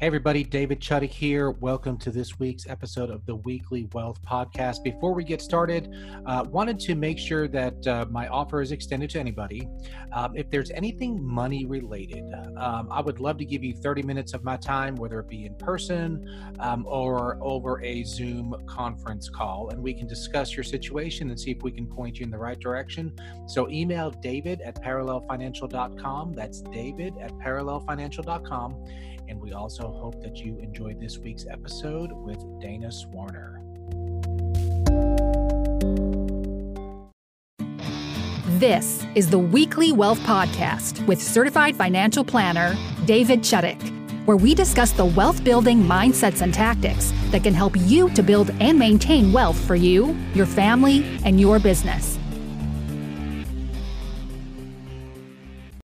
Hey everybody, David Chudick here. Welcome to this week's episode of the Weekly Wealth Podcast. Before we get started, wanted to make sure that my offer is extended to anybody. If there's anything money related, I would love to give you 30 minutes of my time, whether it be in person or over a Zoom conference call, and we can discuss your situation and see if we can point you in the right direction. So email david@parallelfinancial.com. That's david@parallelfinancial.com. And we also hope that you enjoyed this week's episode with Dana Swarner. This is the Weekly Wealth Podcast with certified financial planner David Chudick, where we discuss the wealth-building mindsets and tactics that can help you to build and maintain wealth for you, your family, and your business.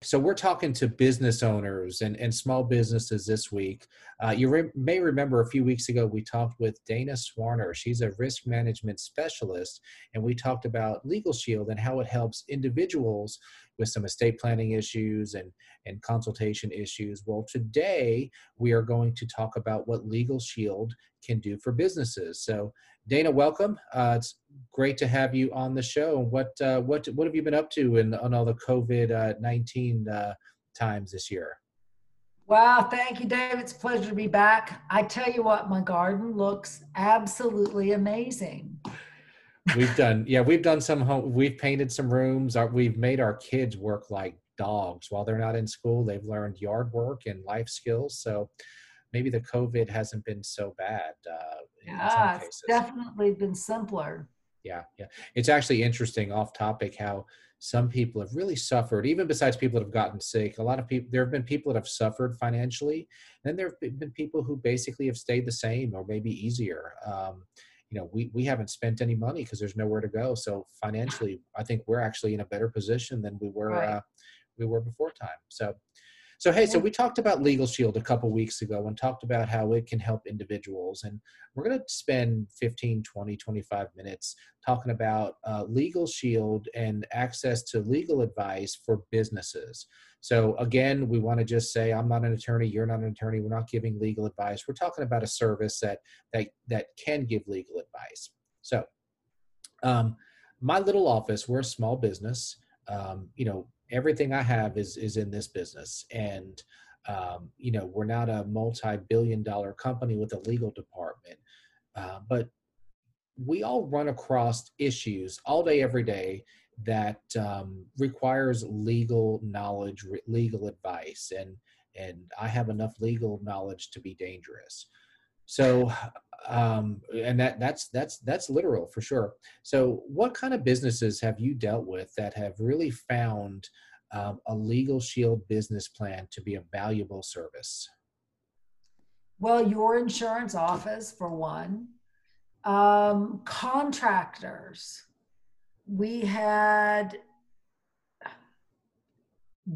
So we're talking to business owners and small businesses this week. You may remember a few weeks ago, we talked with Dana Swarner. She's a risk management specialist, and we talked about Legal Shield and how it helps individuals with some estate planning issues and consultation issues. Well, today we are going to talk about what Legal Shield can do for businesses. So Dana, welcome. It's great to have you on the show. What have you been up to on all the COVID-19 times this year? Wow, thank you, David. It's a pleasure to be back. I tell you what, my garden looks absolutely amazing. We've painted some rooms. We've made our kids work like dogs. While they're not in school, they've learned yard work and life skills. So maybe the COVID hasn't been so bad in some cases. It's definitely been simpler. Yeah. It's actually interesting, off topic, how some people have really suffered, even besides people that have gotten sick. A lot of people, there have been people that have suffered financially. Then there have been people who basically have stayed the same or maybe easier. We haven't spent any money because there's nowhere to go. So financially, I think we're actually in a better position than we were before time. So we talked about Legal Shield a couple weeks ago and talked about how it can help individuals. And we're going to spend 15, 20, 25 minutes talking about Legal Shield and access to legal advice for businesses. So again, we want to just say, I'm not an attorney, you're not an attorney, we're not giving legal advice. We're talking about a service that can give legal advice. So my little office, we're a small business. Everything I have is in this business. And, we're not a multi-billion-dollar company with a legal department, but we all run across issues all day, every day that requires legal knowledge, legal advice. And I have enough legal knowledge to be dangerous. So, and that's literal for sure. So what kind of businesses have you dealt with that have really found a Legal Shield business plan to be a valuable service? Well, your insurance office, for one. Contractors. We had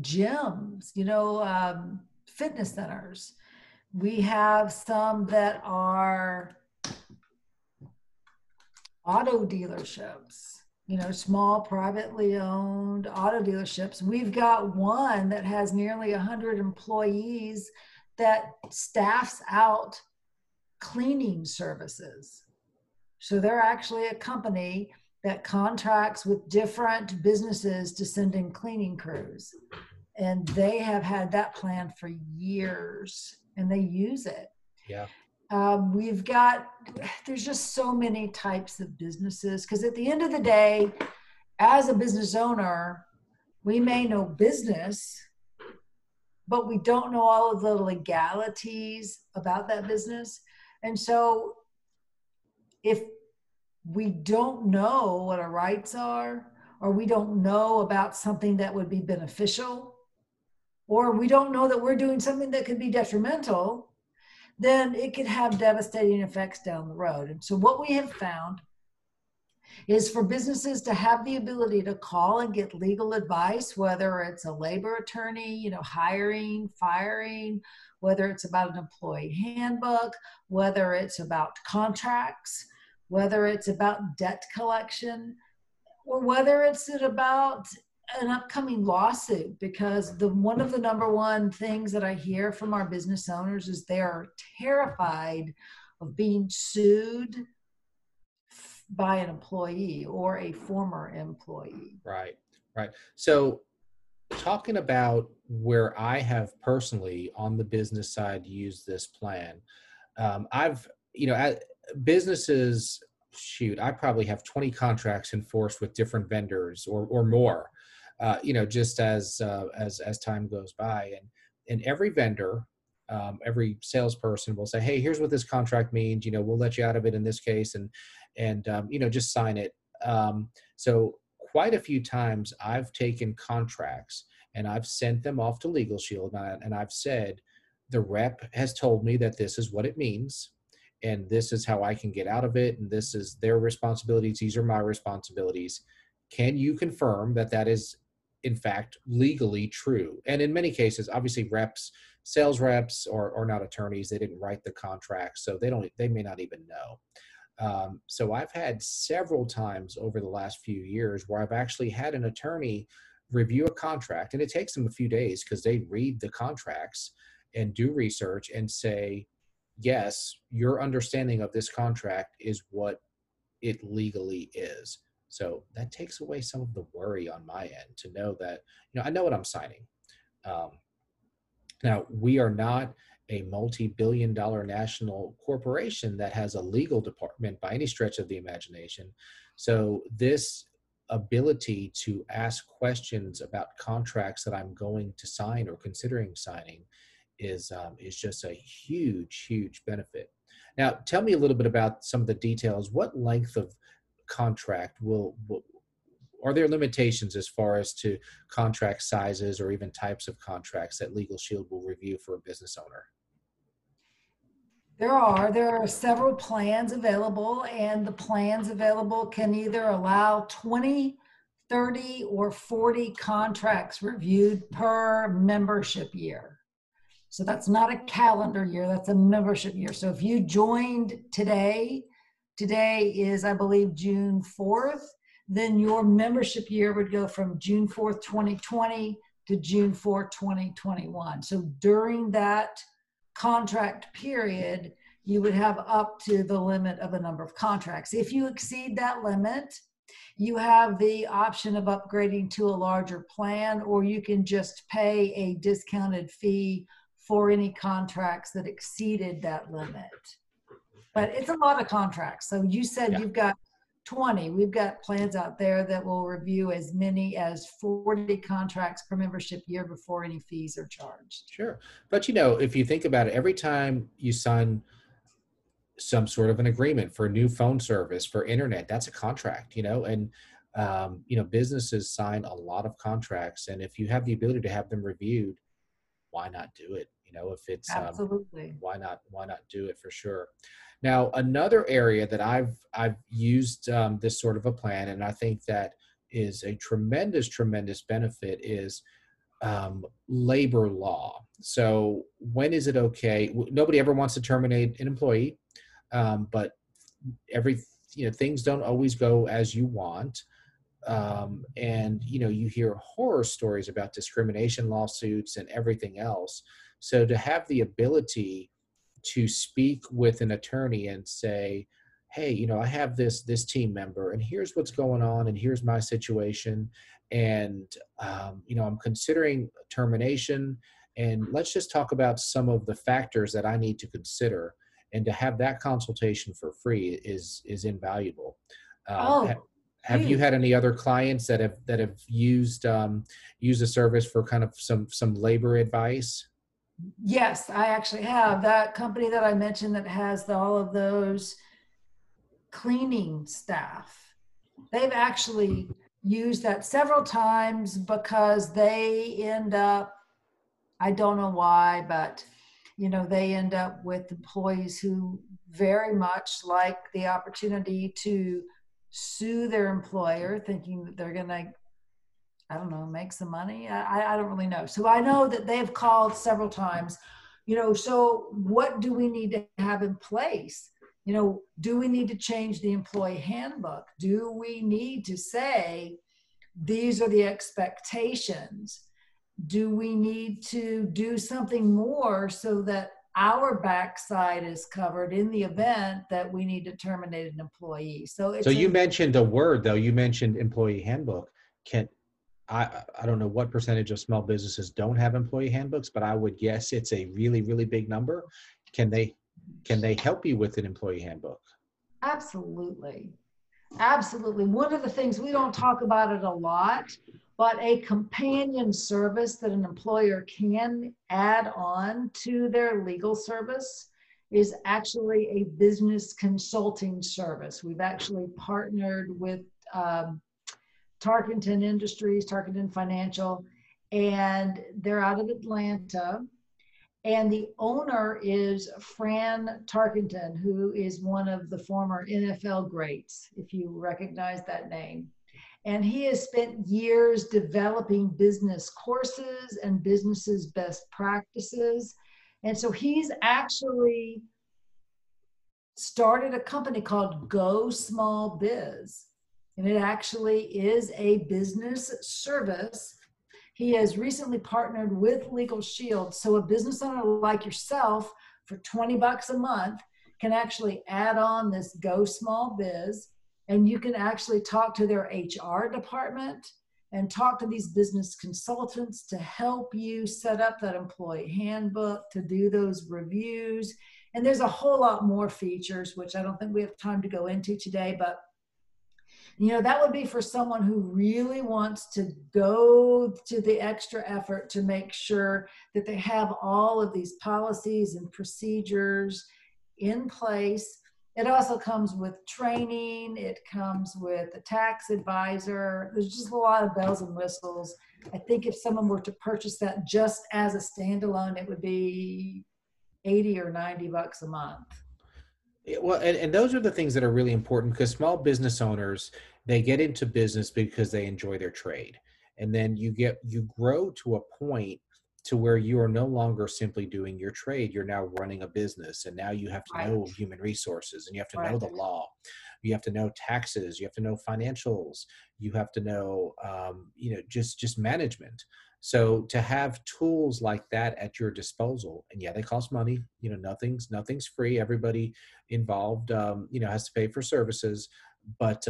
gyms, fitness centers. We have some that are auto dealerships, small privately owned auto dealerships. We've got one that has nearly 100 employees that staffs out cleaning services. So they're actually a company that contracts with different businesses to send in cleaning crews. And they have had that plan for years. And they use it. Yeah. There's just so many types of businesses, because at the end of the day, as a business owner, we may know business, but we don't know all of the legalities about that business. And so if we don't know what our rights are, or we don't know about something that would be beneficial, or we don't know that we're doing something that could be detrimental, then it could have devastating effects down the road. And so what we have found is for businesses to have the ability to call and get legal advice, whether it's a labor attorney, hiring, firing, whether it's about an employee handbook, whether it's about contracts, whether it's about debt collection, or whether it's about an upcoming lawsuit, because one of the number one things that I hear from our business owners is they're terrified of being sued by an employee or a former employee. Right, right. So talking about where I have personally on the business side used this plan, I've, businesses, I probably have 20 contracts enforced with different vendors or more, just as time goes by. And every vendor, every salesperson will say, hey, here's what this contract means. You know, we'll let you out of it in this case and just sign it. So quite a few times I've taken contracts and I've sent them off to Legal Shield. And I've said, the rep has told me that this is what it means, and this is how I can get out of it, and this is their responsibilities, these are my responsibilities. Can you confirm that that is, in fact, legally true? And in many cases, obviously reps, sales reps are not attorneys. They didn't write the contract, so they may not even know. So I've had several times over the last few years where I've actually had an attorney review a contract, and it takes them a few days because they read the contracts and do research and say, yes, your understanding of this contract is what it legally is. So that takes away some of the worry on my end to know that, I know what I'm signing. Now, we are not a multi-billion-dollar national corporation that has a legal department by any stretch of the imagination. So this ability to ask questions about contracts that I'm going to sign or considering signing is just a huge, huge benefit. Now, tell me a little bit about some of the details. What length of contract are there limitations as far as to contract sizes or even types of contracts that Legal Shield will review for a business owner? There are several plans available, and the plans available can either allow 20, 30, or 40 contracts reviewed per membership year. So that's not a calendar year, that's a membership year. So if you joined today is, I believe, June 4th, then your membership year would go from June 4th, 2020 to June 4th, 2021. So during that contract period, you would have up to the limit of the number of contracts. If you exceed that limit, you have the option of upgrading to a larger plan, or you can just pay a discounted fee for any contracts that exceeded that limit. But it's a lot of contracts. So you said You've got 20. We've got plans out there that will review as many as 40 contracts per membership year before any fees are charged. Sure. But if you think about it, every time you sign some sort of an agreement for a new phone service, for internet, that's a contract, and businesses sign a lot of contracts. And if you have the ability to have them reviewed, why not do it? If it's absolutely, why not do it for sure. Now, another area that I've used this sort of a plan, and I think that is a tremendous, tremendous benefit, is labor law. So when is it okay? Nobody ever wants to terminate an employee, but things don't always go as you want. And you hear horror stories about discrimination lawsuits and everything else. So to have the ability to speak with an attorney and say, hey, I have this team member, and here's what's going on, and here's my situation. And, I'm considering termination, and let's just talk about some of the factors that I need to consider. And to have that consultation for free is invaluable. Have you had any other clients that have used the service for kind of some labor advice? Yes, I actually have. That company that I mentioned that has all of those cleaning staff, they've actually used that several times because they end up, I don't know why, but they end up with employees who very much like the opportunity to sue their employer, thinking that they're going to, make some money. I don't really know. So I know that they've called several times, so what do we need to have in place? Do we need to change the employee handbook? Do we need to say these are the expectations. Do we need to do something more so that our backside is covered in the event that we need to terminate an employee? So it's you mentioned a word, though. You mentioned employee handbook. I don't know what percentage of small businesses don't have employee handbooks, but I would guess it's a really, really big number. Can they help you with an employee handbook? Absolutely. Absolutely. One of the things, we don't talk about it a lot, but a companion service that an employer can add on to their legal service is actually a business consulting service. We've actually partnered with Tarkenton Industries, Tarkenton Financial, and they're out of Atlanta. And the owner is Fran Tarkenton, who is one of the former NFL greats, if you recognize that name. And he has spent years developing business courses and businesses' best practices. And so he's actually started a company called Go Small Biz. And it actually is a business service. He has recently partnered with Legal Shield. So a business owner like yourself for $20 a month can actually add on this Go Small Biz, and you can actually talk to their HR department and talk to these business consultants to help you set up that employee handbook, to do those reviews. And there's a whole lot more features, which I don't think we have time to go into today, but you know, that would be for someone who really wants to go to the extra effort to make sure that they have all of these policies and procedures in place. It also comes with training. It comes with a tax advisor. There's just a lot of bells and whistles. I think if someone were to purchase that just as a standalone, it would be $80 or $90 a month. Well, and those are the things that are really important, because small business owners, they get into business because they enjoy their trade. And then you grow to a point to where you are no longer simply doing your trade. You're now running a business, and now you have to know human resources, and you have to know the law. You have to know taxes. You have to know financials. You have to know, just management. So to have tools like that at your disposal, and yeah, they cost money, you know, nothing's free. Everybody involved, has to pay for services, but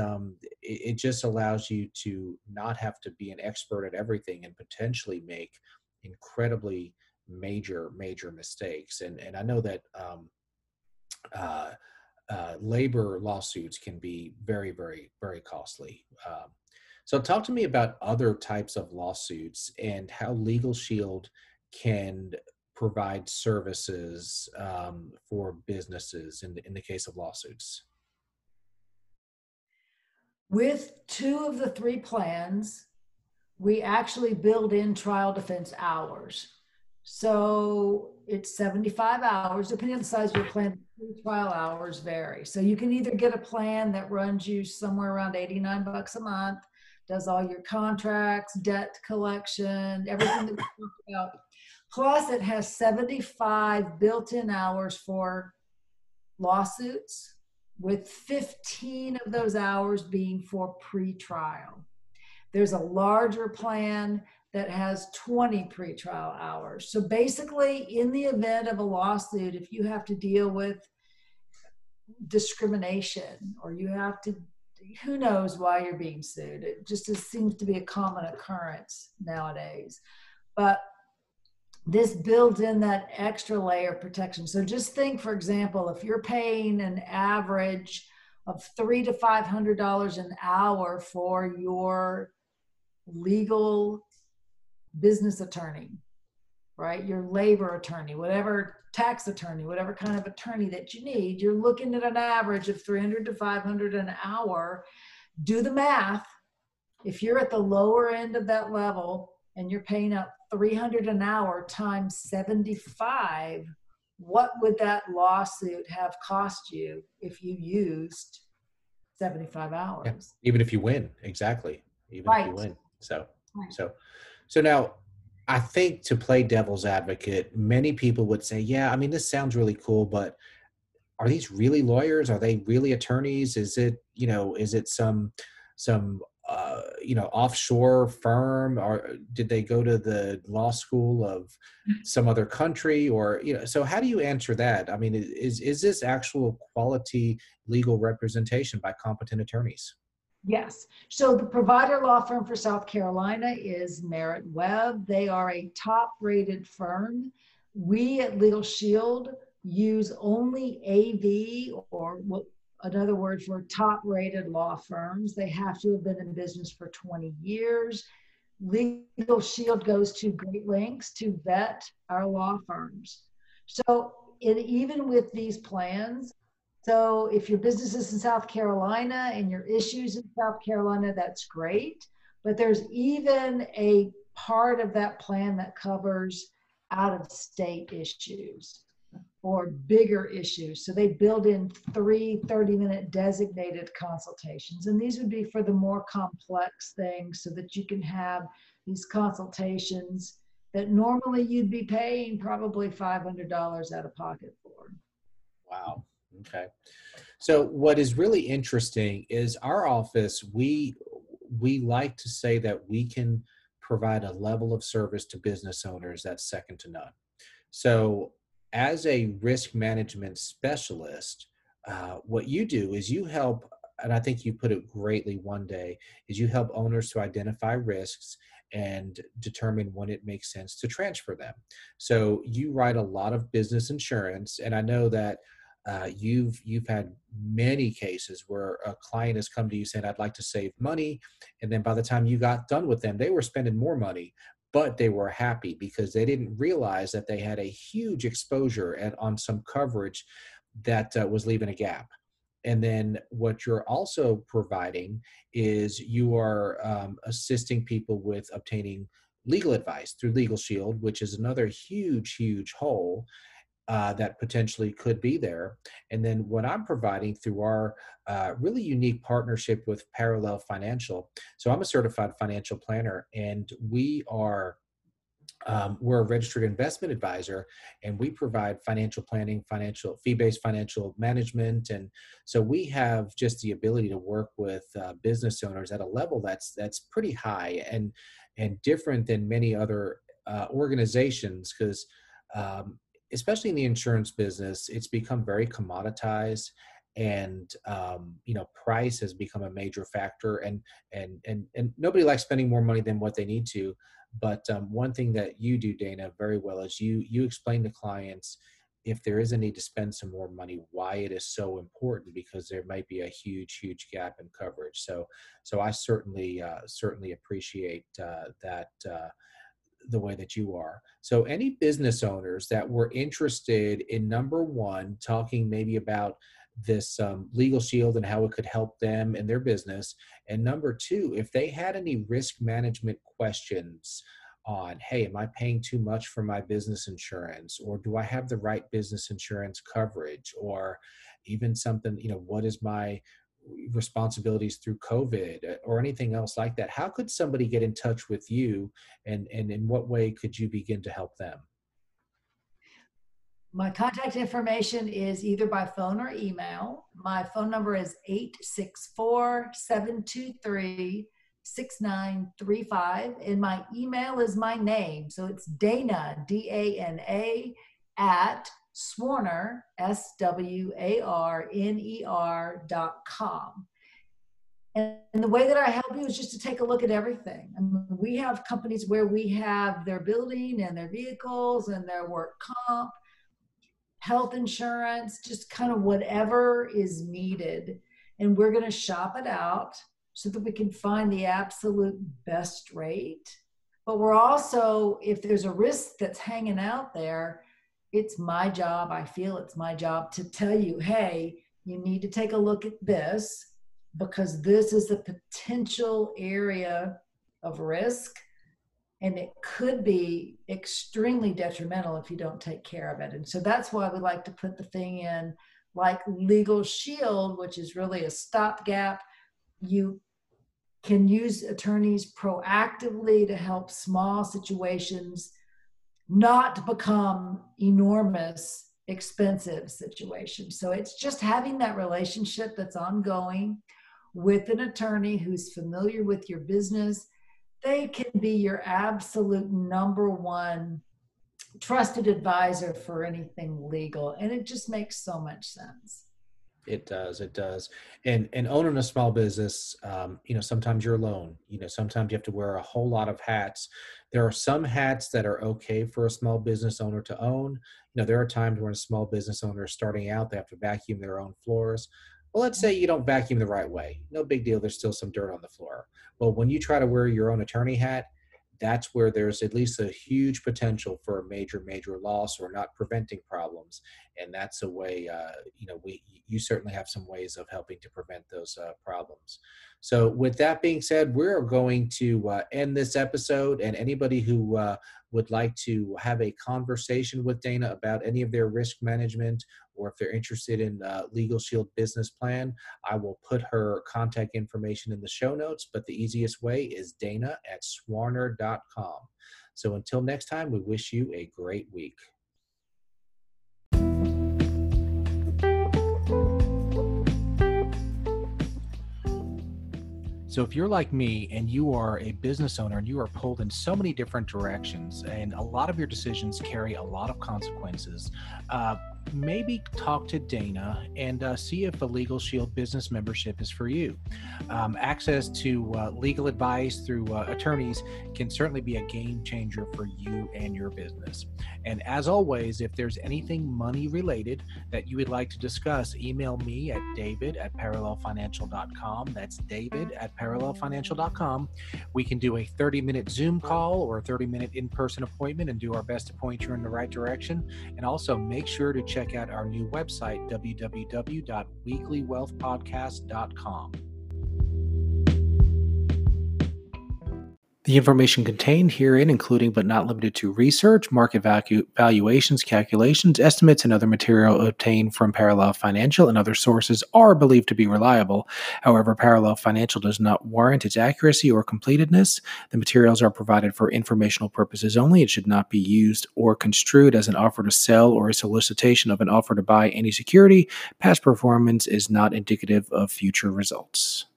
it just allows you to not have to be an expert at everything and potentially make incredibly major mistakes. And I know that labor lawsuits can be very, very, very costly. So talk to me about other types of lawsuits and how Legal Shield can provide services for businesses in the case of lawsuits. With two of the three plans, we actually build in trial defense hours. So it's 75 hours, depending on the size of your plan, trial hours vary. So you can either get a plan that runs you somewhere around $89 a month, does all your contracts, debt collection, everything that we talked about. Plus, it has 75 built-in hours for lawsuits, with 15 of those hours being for pretrial. There's a larger plan that has 20 pretrial hours. So basically, in the event of a lawsuit, if you have to deal with discrimination, or you have to, who knows why you're being sued? It just seems to be a common occurrence nowadays. But this builds in that extra layer of protection. So just think, for example, if you're paying an average of $300 to $500 an hour for your legal business attorney, right? Your labor attorney, whatever tax attorney, whatever kind of attorney that you need, you're looking at an average of $300 to $500 an hour. Do the math. If you're at the lower end of that level and you're paying up $300 an hour times 75, what would that lawsuit have cost you if you used 75 hours? Yeah. Even if you win, exactly. Even if you win. So now, I think, to play devil's advocate, many people would say, yeah, I mean, this sounds really cool, but are these really lawyers? Are they really attorneys? Is it some offshore firm, or did they go to the law school of some other country, or, so how do you answer that? I mean, is this actual quality legal representation by competent attorneys? Yes. So the provider law firm for South Carolina is Merit Webb. They are a top-rated firm. We at Legal Shield use only AV, or what, another word for top-rated law firms. They have to have been in business for 20 years. Legal Shield goes to great lengths to vet our law firms. So even with these plans, so if your business is in South Carolina and your issues in South Carolina, that's great. But there's even a part of that plan that covers out-of-state issues or bigger issues. So they build in 3 30-minute designated consultations. And these would be for the more complex things so that you can have these consultations that normally you'd be paying probably $500 out of pocket for. Wow. Okay. So what is really interesting is our office, we like to say that we can provide a level of service to business owners that's second to none. So as a risk management specialist, what you do is you help, and I think you put it greatly one day, is you help owners to identify risks and determine when it makes sense to transfer them. So you write a lot of business insurance, and I know that you've had many cases where a client has come to you saying, I'd like to save money. And then by the time you got done with them, they were spending more money, but they were happy because they didn't realize that they had a huge exposure on some coverage that was leaving a gap. And then what you're also providing is you are assisting people with obtaining legal advice through Legal Shield, which is another huge, huge hole that potentially could be there. And then what I'm providing through our really unique partnership with Parallel Financial. So I'm a certified financial planner, and we are, we're a registered investment advisor, and we provide financial planning, fee-based financial management. And so we have just the ability to work with business owners at a level that's pretty high and different than many other organizations, because especially in the insurance business, it's become very commoditized, and price has become a major factor, and nobody likes spending more money than what they need to. But one thing that you do, Dana, very well is you explain to clients, if there is a need to spend some more money, why it is so important, because there might be a huge, huge gap in coverage. So I certainly appreciate that. The way that you are. So any business owners that were interested in, number one, talking maybe about this Legal Shield and how it could help them in their business, and number two, if they had any risk management questions on, hey, am I paying too much for my business insurance, or do I have the right business insurance coverage, or even something, what is my responsibilities through COVID or anything else like that, how could somebody get in touch with you, and in what way could you begin to help them? My contact information is either by phone or email. My phone number is 864-723-6935, and my email is my name. So it's Dana, D-A-N-A, at Swarner, SWARNER.com. And the way that I help you is just to take a look at everything. I mean, we have companies where we have their building and their vehicles and their work comp, health insurance, just kind of whatever is needed. And we're going to shop it out so that we can find the absolute best rate. But we're also, if there's a risk that's hanging out there, it's my job, I feel it's my job to tell you, hey, you need to take a look at this because this is a potential area of risk, and it could be extremely detrimental if you don't take care of it. And so that's why we like to put the thing in like Legal Shield, which is really a stopgap. You can use attorneys proactively to help small situations not become enormous, expensive situations. So it's just having that relationship that's ongoing. with an attorney who's familiar with your business, they can be your absolute number one trusted advisor for anything legal. And it just makes so much sense. It does. It does. And owning a small business, you know, sometimes you're alone. You know, sometimes you have to wear a whole lot of hats. There are some hats that are okay for a small business owner to own. You know, there are times when a small business owner is starting out, they have to vacuum their own floors. Well, let's say you don't vacuum the right way. No big deal. There's still some dirt on the floor. Well, when you try to wear your own attorney hat, that's where there's at least a huge potential for a major, major loss or not preventing problems. And that's a way, you know, you certainly have some ways of helping to prevent those problems. So with that being said, we're going to end this episode, and anybody who would like to have a conversation with Dana about any of their risk management, or if they're interested in Legal Shield business plan, I will put her contact information in the show notes, but the easiest way is dana@swarner.com. So until next time, we wish you a great week. So if you're like me and you are a business owner and you are pulled in so many different directions and a lot of your decisions carry a lot of consequences, maybe talk to Dana and see if a Legal Shield business membership is for you. Access to legal advice through attorneys can certainly be a game changer for you and your business. And as always, if there's anything money related that you would like to discuss, email me at david@parallelfinancial.com. That's david@parallelfinancial.com. We can do a 30-minute Zoom call or a 30-minute in-person appointment and do our best to point you in the right direction. And also make sure to check out our new website, www.weeklywealthpodcast.com. The information contained herein, including but not limited to research, market valuations, calculations, estimates, and other material obtained from Parallel Financial and other sources, are believed to be reliable. However, Parallel Financial does not warrant its accuracy or completeness. The materials are provided for informational purposes only. It should not be used or construed as an offer to sell or a solicitation of an offer to buy any security. Past performance is not indicative of future results.